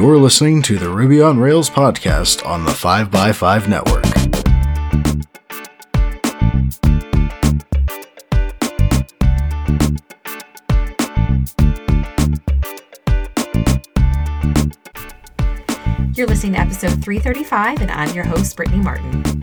You're listening to the Ruby on Rails podcast on the 5x5 network. You're listening to episode 335, and I'm your host, Brittany Martin.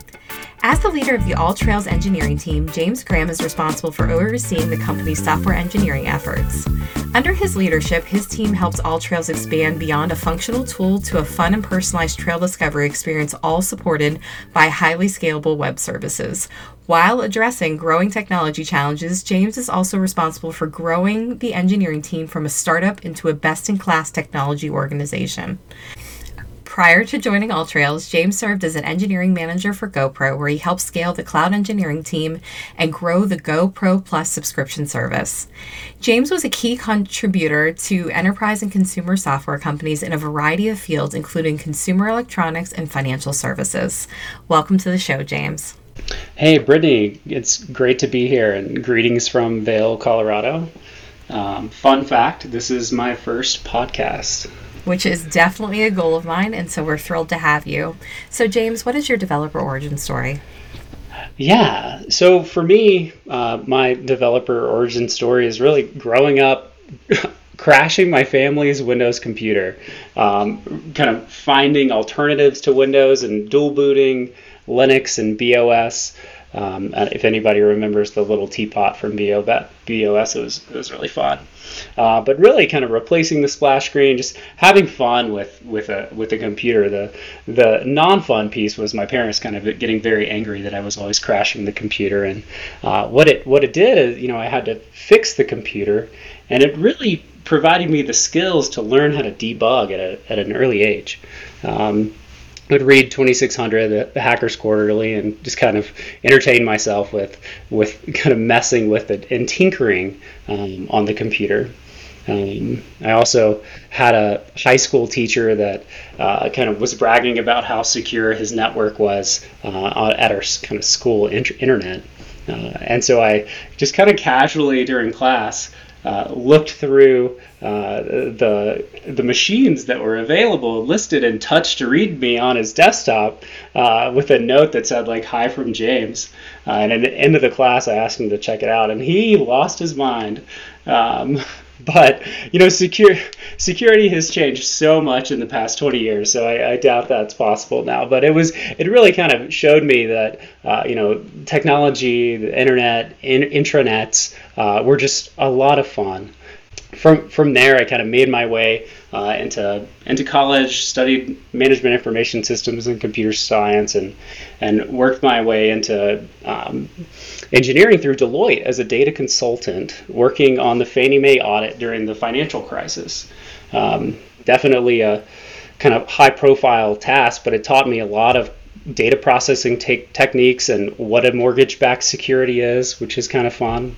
As the leader of the AllTrails engineering team, James Graham is responsible for overseeing the company's software engineering efforts. Under his leadership, his team helps AllTrails expand beyond a functional tool to a fun and personalized trail discovery experience, all supported by highly scalable web services. While addressing growing technology challenges, James is also responsible for growing the engineering team from a startup into a best-in-class technology organization. Prior to joining AllTrails, James served as an engineering manager for GoPro, where he helped scale the cloud engineering team and grow the GoPro Plus subscription service. James was a key contributor to enterprise and consumer software companies in a variety of fields, including consumer electronics and financial services. Welcome to the show, James. Hey, Brittany. It's great to be here, and greetings from Vail, Colorado. Fun fact, this is my first podcast, which is definitely a goal of mine, and so we're thrilled to have you. So James, what is your developer origin story? Yeah, so for me, my developer origin story is really growing up, crashing my family's Windows computer, kind of finding alternatives to Windows and dual booting Linux and BOS. If anybody remembers the little teapot from BOS, it was really fun. But really kind of replacing the splash screen, just having fun with a computer. The non-fun piece was my parents kind of getting very angry that I was always crashing the computer. And what it did is, you know, I had to fix the computer, and it really provided me the skills to learn how to debug at an early age. Would read 2600, the Hackers Quarterly, and just kind of entertain myself with kind of messing with it and tinkering on the computer. I also had a high school teacher that kind of was bragging about how secure his network was at our kind of school internet. And so I just kind of casually during class looked through the machines that were available listed and touched to read me on his desktop with a note that said like, "Hi from James." And at the end of the class, I asked him to check it out, and he lost his mind. But you know, security has changed so much in the past 20 years, so I doubt that's possible now. But it really kind of showed me that you know, technology, the internet, intranets were just a lot of fun. From there, I kind of made my way into college, studied management information systems and computer science, and worked my way into engineering through Deloitte as a data consultant, working on the Fannie Mae audit during the financial crisis. Definitely a kind of high-profile task, but it taught me a lot of data processing techniques and what a mortgage-backed security is, which is kind of fun.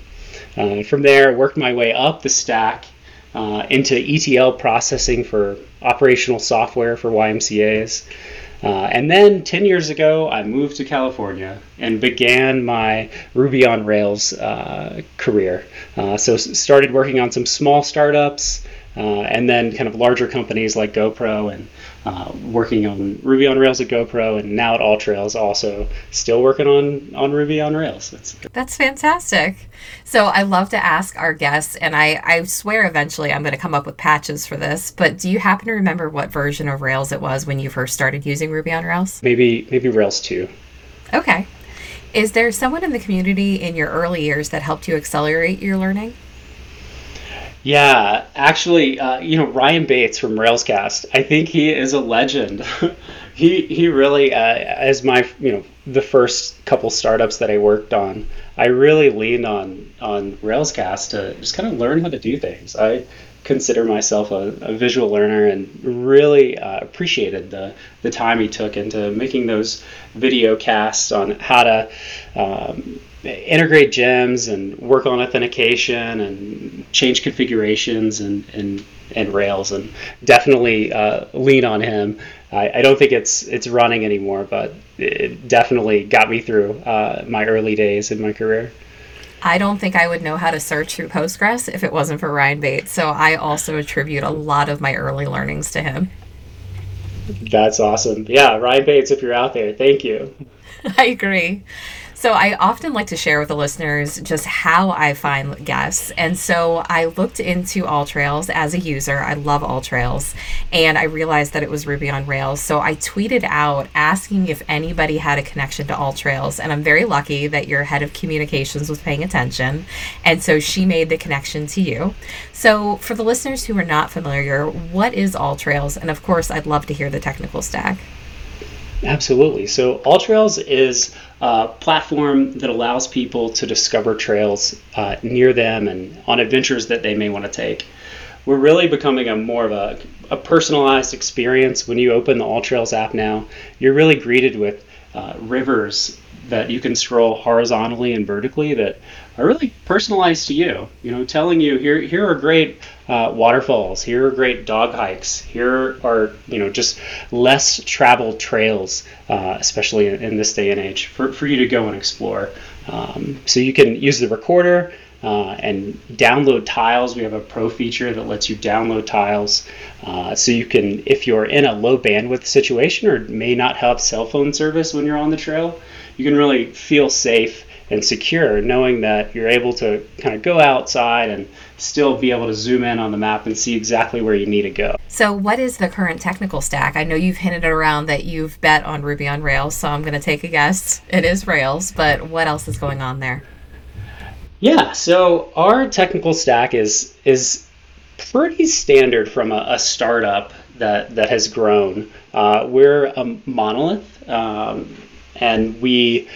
From there, I worked my way up the stack into ETL processing for operational software for YMCAs. And then 10 years ago, I moved to California and began my Ruby on Rails career. So started working on some small startups and then kind of larger companies like GoPro, and working on Ruby on Rails at GoPro, and now at AllTrails also still working on Ruby on Rails. That's fantastic. So I love to ask our guests, and I swear eventually I'm going to come up with patches for this, but do you happen to remember what version of Rails it was when you first started using Ruby on Rails? Maybe Rails 2. Okay. Is there someone in the community in your early years that helped you accelerate your learning? Yeah, actually, you know, Ryan Bates from Railscast, I think he is a legend. He really, as my, you know, the first couple startups that I worked on, I really leaned on Railscast to just kind of learn how to do things. I consider myself a visual learner, and really appreciated the time he took into making those video casts on how to integrate gems and work on authentication and change configurations and Rails, and definitely lean on him. I don't think it's running anymore, but it definitely got me through my early days in my career. I don't think I would know how to search through Postgres if it wasn't for Ryan Bates. So I also attribute a lot of my early learnings to him. That's awesome. Yeah, Ryan Bates, if you're out there, thank you. I agree. So I often like to share with the listeners just how I find guests. And so I looked into AllTrails as a user. I love AllTrails. And I realized that it was Ruby on Rails. So I tweeted out asking if anybody had a connection to AllTrails. And I'm very lucky that your head of communications was paying attention. And so she made the connection to you. So for the listeners who are not familiar, what is AllTrails? And of course, I'd love to hear the technical stack. Absolutely. So AllTrails is a platform that allows people to discover trails near them and on adventures that they may want to take. We're really becoming more of a personalized experience. When you open the AllTrails app now, you're really greeted with rivers that you can scroll horizontally and vertically that are really personalized to you, you know, telling you here are great waterfalls, here are great dog hikes, here are, you know, just less traveled trails, especially in this day and age, for you to go and explore. So you can use the recorder and download tiles. We have a pro feature that lets you download tiles. So you can, if you're in a low bandwidth situation or may not have cell phone service when you're on the trail, you can really feel safe and secure knowing that you're able to kind of go outside and still be able to zoom in on the map and see exactly where you need to go. So what is the current technical stack? I know you've hinted around that you've bet on Ruby on Rails, so I'm going to take a guess. It is Rails, but what else is going on there? Yeah, so our technical stack is pretty standard from a startup that has grown. We're a monolith, and we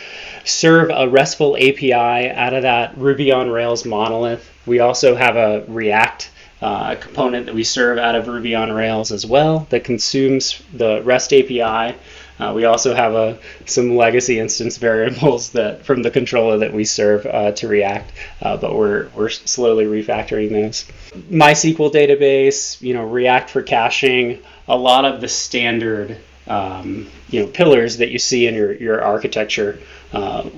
serve a RESTful API out of that Ruby on Rails monolith. We also have a React component that we serve out of Ruby on Rails as well that consumes the REST API. We also have some legacy instance variables that from the controller that we serve to React, but we're slowly refactoring those. MySQL database, you know, React for caching, a lot of the standard pillars that you see in your architecture.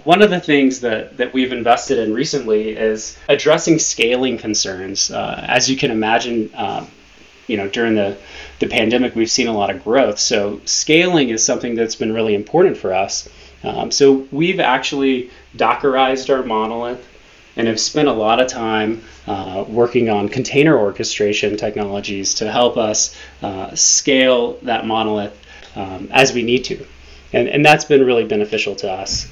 One of the things that we've invested in recently is addressing scaling concerns. As you can imagine, during the pandemic, we've seen a lot of growth. So scaling is something that's been really important for us. So we've actually Dockerized our monolith and have spent a lot of time working on container orchestration technologies to help us scale that monolith as we need to. And that's been really beneficial to us.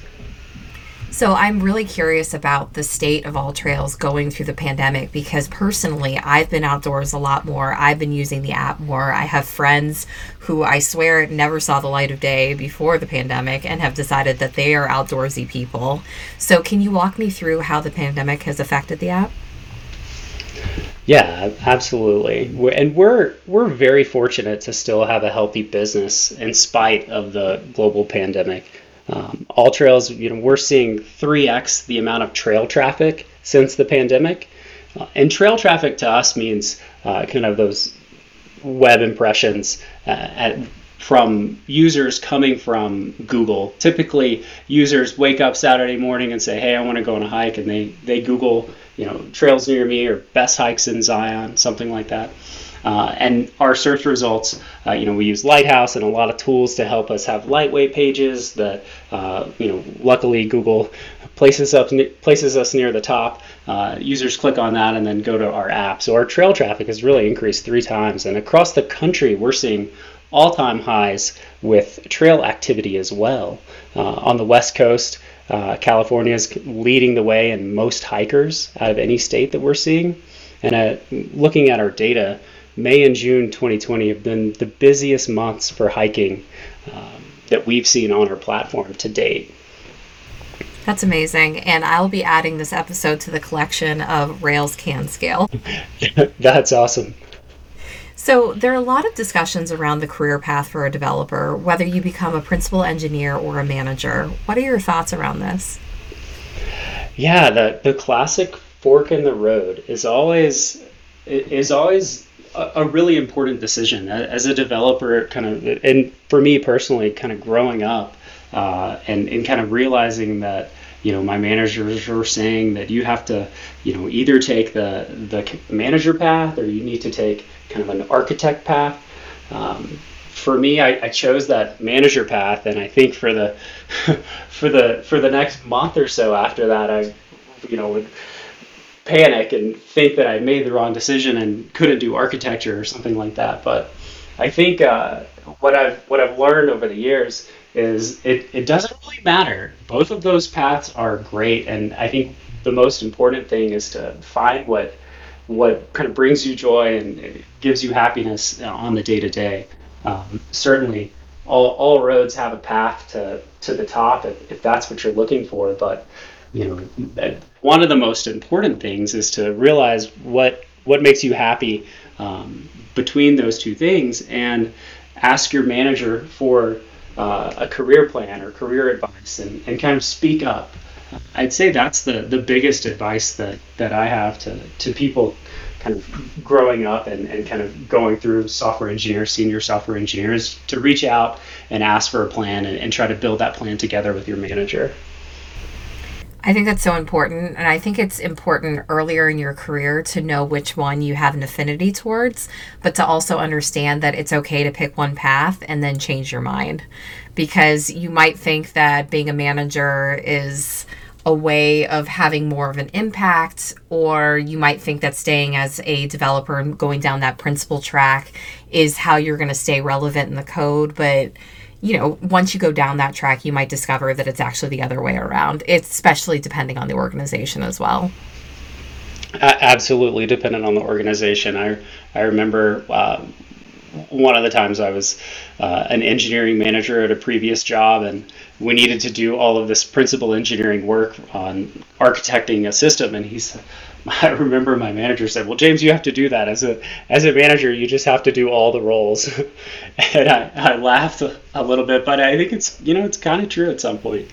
So I'm really curious about the state of AllTrails going through the pandemic, because personally, I've been outdoors a lot more. I've been using the app more. I have friends who I swear never saw the light of day before the pandemic and have decided that they are outdoorsy people. So can you walk me through how the pandemic has affected the app? Yeah, absolutely. And we're very fortunate to still have a healthy business in spite of the global pandemic. AllTrails, we're seeing 3x the amount of trail traffic since the pandemic. And trail traffic to us means kind of those web impressions from users coming from Google. Typically, users wake up Saturday morning and say, hey, I want to go on a hike, and they Google, trails near me or best hikes in Zion, something like that. And our search results, we use Lighthouse and a lot of tools to help us have lightweight pages that, luckily Google places us near the top. Users click on that and then go to our app. So our trail traffic has really increased 3 times. And across the country, we're seeing all-time highs with trail activity as well. On the West Coast, California is leading the way in most hikers out of any state that we're seeing. And looking at our data, May and June 2020 have been the busiest months for hiking that we've seen on our platform to date. That's amazing. And I'll be adding this episode to the collection of Rails Can Scale. That's awesome. So there are a lot of discussions around the career path for a developer, whether you become a principal engineer or a manager. What are your thoughts around this? Yeah, the classic fork in the road is always a really important decision. As a developer, kind of, and for me personally, kind of growing up and kind of realizing that, my managers were saying that you have to, either take the manager path or you need to take kind of an architect path. for me, I chose that manager path, and I think for the for the next month or so after that, I would panic and think that I made the wrong decision and couldn't do architecture or something like that. But I think what I've learned over the years is it doesn't really matter. Both of those paths are great, and I think the most important thing is to find what kind of brings you joy and gives you happiness on the day-to-day. Certainly, all roads have a path to the top if that's what you're looking for. But one of the most important things is to realize what makes you happy between those two things, and ask your manager for a career plan or career advice, and kind of speak up. I'd say that's the biggest advice that I have to people kind of growing up and kind of going through software engineers, senior software engineers, to reach out and ask for a plan and try to build that plan together with your manager. I think that's so important. And I think it's important earlier in your career to know which one you have an affinity towards, but to also understand that it's okay to pick one path and then change your mind. Because you might think that being a manager is a way of having more of an impact, or you might think that staying as a developer and going down that principal track is how you're going to stay relevant in the code. But once you go down that track, you might discover that it's actually the other way around. It's especially depending on the organization as well. Absolutely dependent on the organization. I remember one of the times I was an engineering manager at a previous job, and we needed to do all of this principal engineering work on architecting a system. And I remember my manager said, "Well, James, you have to do that. As a manager, you just have to do all the roles." And I laughed a little bit, but I think it's kind of true at some point.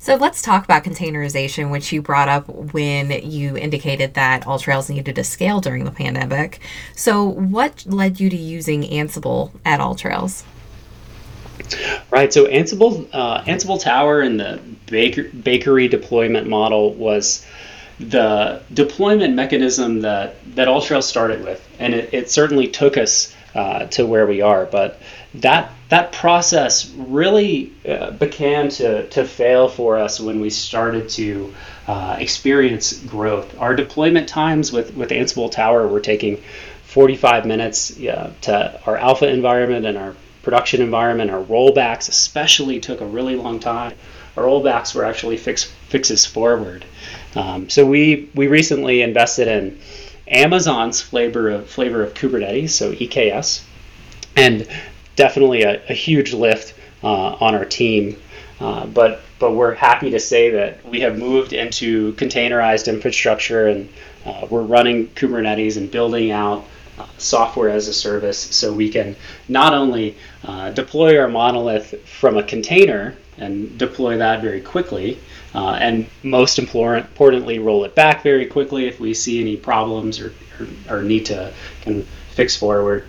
So let's talk about containerization, which you brought up when you indicated that AllTrails needed to scale during the pandemic. So what led you to using Ansible at AllTrails? Right. So Ansible Tower and the bakery deployment model was the deployment mechanism that AllTrails started with, and it certainly took us to where we are. But that process really began to fail for us when we started to experience growth. Our deployment times with Ansible Tower were taking 45 minutes to our alpha environment, and our production environment, our rollbacks especially took a really long time. Our rollbacks were actually fixes forward. So we recently invested in Amazon's flavor of Kubernetes, so EKS, and definitely a huge lift on our team. But we're happy to say that we have moved into containerized infrastructure, and we're running Kubernetes and building out software as a service, so we can not only deploy our monolith from a container and deploy that very quickly, and most importantly, roll it back very quickly if we see any problems or need to kind of fix forward.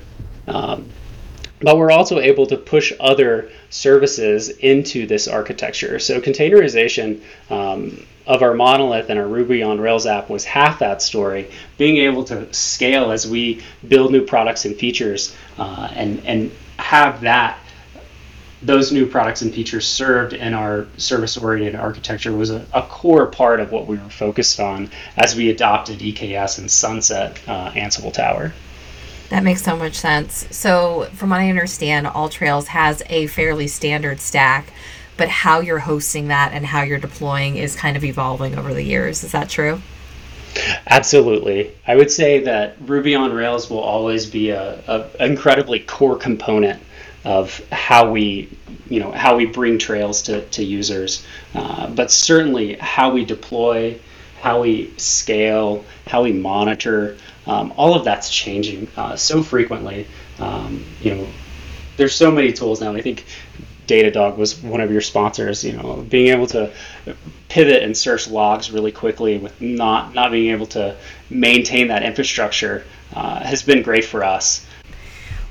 But we're also able to push other services into this architecture. So containerization of our monolith and our Ruby on Rails app was half that story. Being able to scale as we build new products and features, and have those new products and features served in our service-oriented architecture was a core part of what we were focused on as we adopted EKS and sunset Ansible Tower. That makes so much sense. So from what I understand, AllTrails has a fairly standard stack, but how you're hosting that and how you're deploying is kind of evolving over the years. Is that true? Absolutely. I would say that Ruby on Rails will always be a incredibly core component of how we bring trails to users, but certainly how we deploy, how we scale, how we monitor, all of that's changing so frequently. There's so many tools now. I think Datadog was one of your sponsors. Being able to pivot and search logs really quickly with not being able to maintain that infrastructure has been great for us.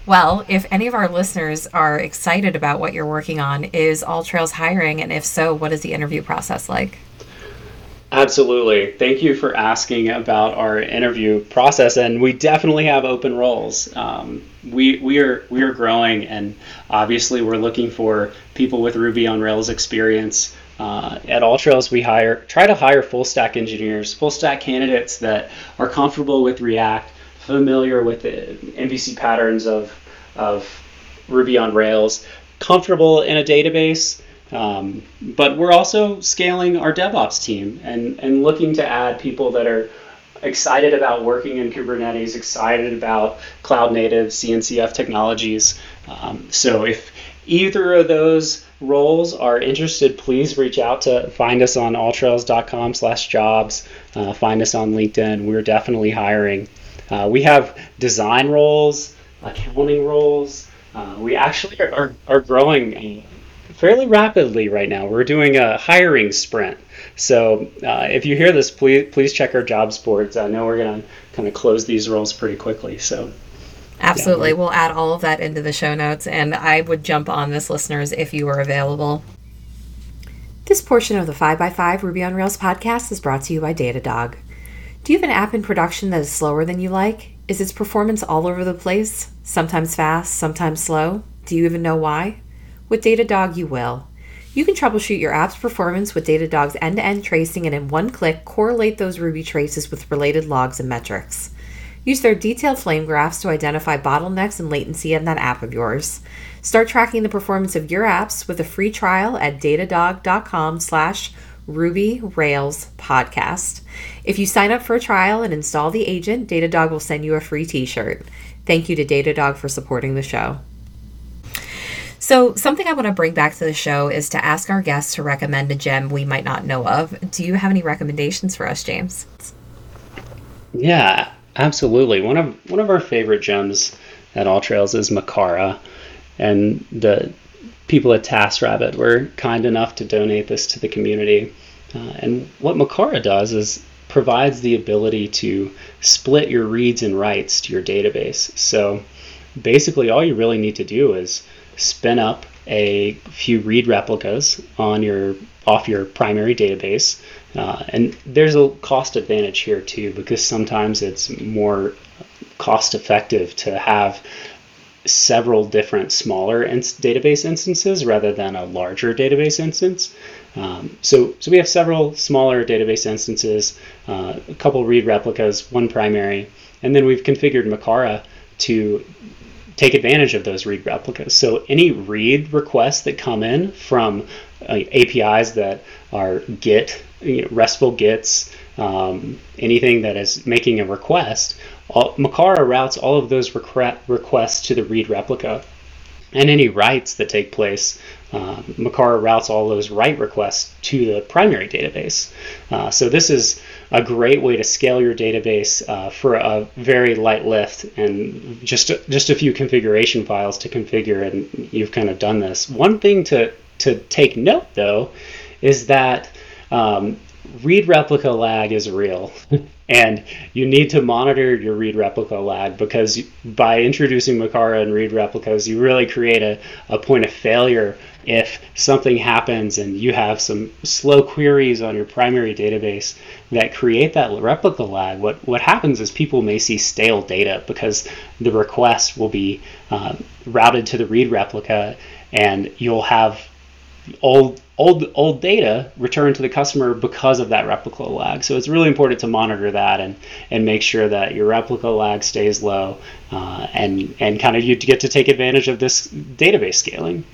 Well, if any of our listeners are excited about what you're working on, is AllTrails hiring? And if so, what is the interview process like? Absolutely. Thank you for asking about our interview process, and we definitely have open roles. We are growing, and obviously we're looking for people with Ruby on Rails experience. At AllTrails, we try to hire full stack engineers, full stack candidates that are comfortable with React, familiar with the MVC patterns of Ruby on Rails, comfortable in a database. But we're also scaling our DevOps team and looking to add people that are excited about working in Kubernetes, excited about cloud native CNCF technologies. So if either of those roles are interested, please reach out to find us on alltrails.com/jobs. Find us on LinkedIn. We're definitely hiring. We have design roles, accounting roles. We actually are growing fairly rapidly right now. We're doing a hiring sprint. So if you hear this, please check our jobs boards. I know we're going to kind of close these roles pretty quickly. So absolutely. Yeah, we'll add all of that into the show notes, and I would jump on this, listeners, if you are available. This portion of the 5x5 Ruby on Rails podcast is brought to you by Datadog. Do you have an app in production that is slower than you like? Is its performance all over the place? Sometimes fast, sometimes slow? Do you even know why? With Datadog, you will. You can troubleshoot your app's performance with Datadog's end-to-end tracing, and in one click, correlate those Ruby traces with related logs and metrics. Use their detailed flame graphs to identify bottlenecks and latency in that app of yours. Start tracking the performance of your apps with a free trial at datadog.com/Ruby Rails podcast. If you sign up for a trial and install the agent, Datadog will send you a free t-shirt. Thank you to Datadog for supporting the show. So something I want to bring back to the show is to ask our guests to recommend a gem we might not know of. Do you have any recommendations for us, James? Yeah, absolutely. One of our favorite gems at AllTrails is Makara, and the people at TaskRabbit were kind enough to donate this to the community. And what Makara does is provides the ability to split your reads and writes to your database. So basically all you really need to do is spin up a few read replicas off your primary database. And there's a cost advantage here too, because sometimes it's more cost effective to have several different smaller database instances rather than a larger database instance. So we have several smaller database instances, a couple read replicas, one primary, and then we've configured Makara to take advantage of those read replicas. So any read requests that come in from APIs that are GET, RESTful GETs, anything that is making a request, Makara routes all of those requests to the read replica. And any writes that take place, Makara routes all those write requests to the primary database. So this is a great way to scale your database for a very light lift, and just a few configuration files to configure, and you've kind of done this. One thing to take note, though, is that read replica lag is real. And you need to monitor your read replica lag, because by introducing Makara and read replicas, you really create a point of failure if something happens and you have some slow queries on your primary database that create that replica lag. What happens is people may see stale data because the request will be routed to the read replica, and you'll have old data returned to the customer because of that replica lag. So it's really important to monitor that and make sure that your replica lag stays low, and kind of you get to take advantage of this database scaling.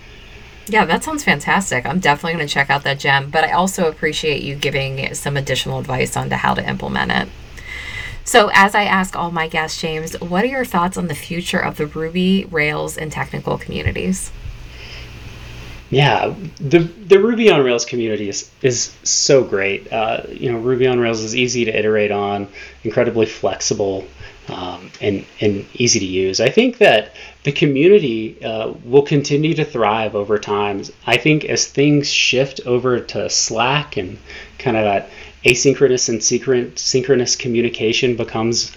Yeah, that sounds fantastic. I'm definitely going to check out that gem, but I also appreciate you giving some additional advice on how to implement it. So as I ask all my guests, James, what are your thoughts on the future of the Ruby, Rails, and technical communities? Yeah, the Ruby on Rails community is so great. Ruby on Rails is easy to iterate on, incredibly flexible, and easy to use. I think that the community will continue to thrive over time. I think as things shift over to Slack and kind of that asynchronous and synchronous communication becomes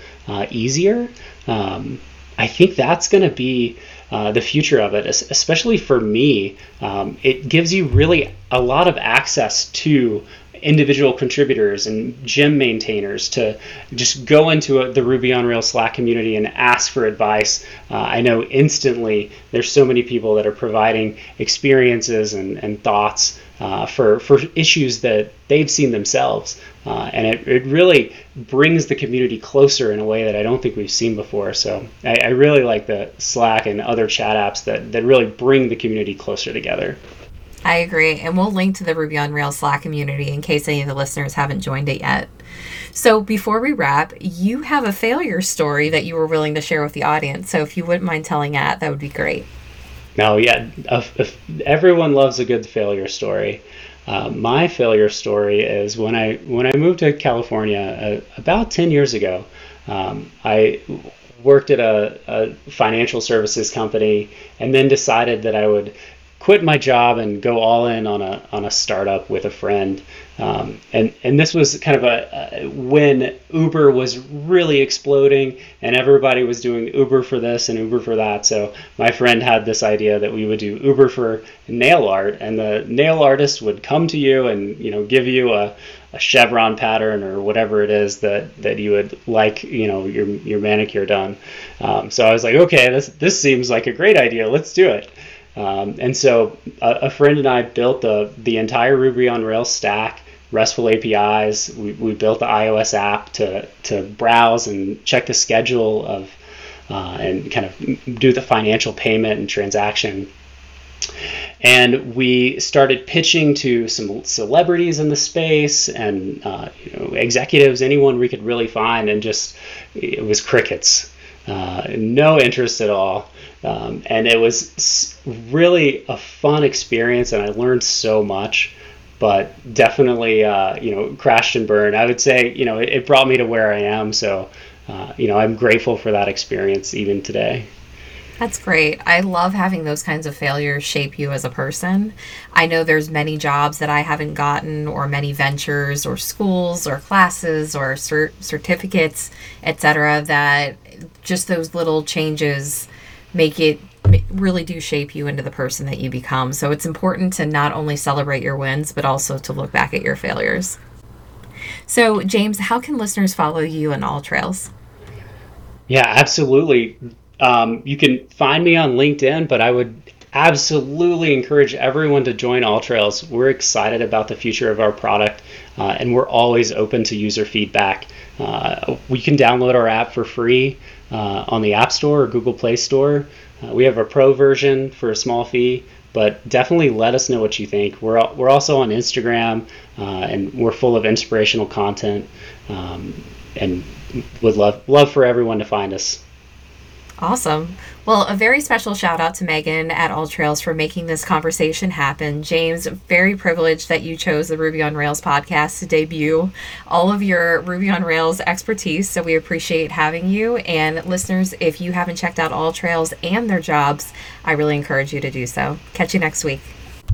easier, I think that's going to be the future of it, especially for me. It gives you really a lot of access to individual contributors and gem maintainers to just go into the Ruby on Rails Slack community and ask for advice. I know instantly there's so many people that are providing experiences and thoughts for issues that they've seen themselves. And it really brings the community closer in a way that I don't think we've seen before. So I really like the Slack and other chat apps that really bring the community closer together. I agree. And we'll link to the Ruby on Rails Slack community in case any of the listeners haven't joined it yet. So before we wrap, you have a failure story that you were willing to share with the audience. So if you wouldn't mind telling that would be great. No, yeah. Everyone loves a good failure story. My failure story is when I moved to California about 10 years ago, I worked at a financial services company and then decided that I would quit my job and go all in on a startup with a friend. And this was kind of when Uber was really exploding and everybody was doing Uber for this and Uber for that. So my friend had this idea that we would do Uber for nail art, and the nail artist would come to you and, give you a chevron pattern or whatever it is that you would like, your manicure done. So I was like, okay, this seems like a great idea. Let's do it. And so a friend and I built the entire Ruby on Rails stack, RESTful APIs. We built the iOS app to browse and check the schedule of and kind of do the financial payment and transaction. And we started pitching to some celebrities in the space and executives, anyone we could really find, and just it was crickets. No interest at all. And it was really a fun experience, and I learned so much, but definitely, crashed and burned. I would say, it brought me to where I am. So, I'm grateful for that experience even today. That's great. I love having those kinds of failures shape you as a person. I know there's many jobs that I haven't gotten, or many ventures or schools or classes or certificates, etc., that just those little changes make it really do shape you into the person that you become. So it's important to not only celebrate your wins, but also to look back at your failures. So James, how can listeners follow you on AllTrails? Yeah, absolutely. You can find me on LinkedIn, but I would absolutely encourage everyone to join AllTrails. We're excited about the future of our product, and we're always open to user feedback. We can download our app for free on the App Store or Google Play Store. We have a pro version for a small fee, but definitely let us know what you think. We're also on Instagram, and we're full of inspirational content, and would love for everyone to find us. Awesome. Well, a very special shout out to Megan at AllTrails for making this conversation happen. James, very privileged that you chose the Ruby on Rails podcast to debut all of your Ruby on Rails expertise. So we appreciate having you. And listeners, if you haven't checked out AllTrails and their jobs, I really encourage you to do so. Catch you next week.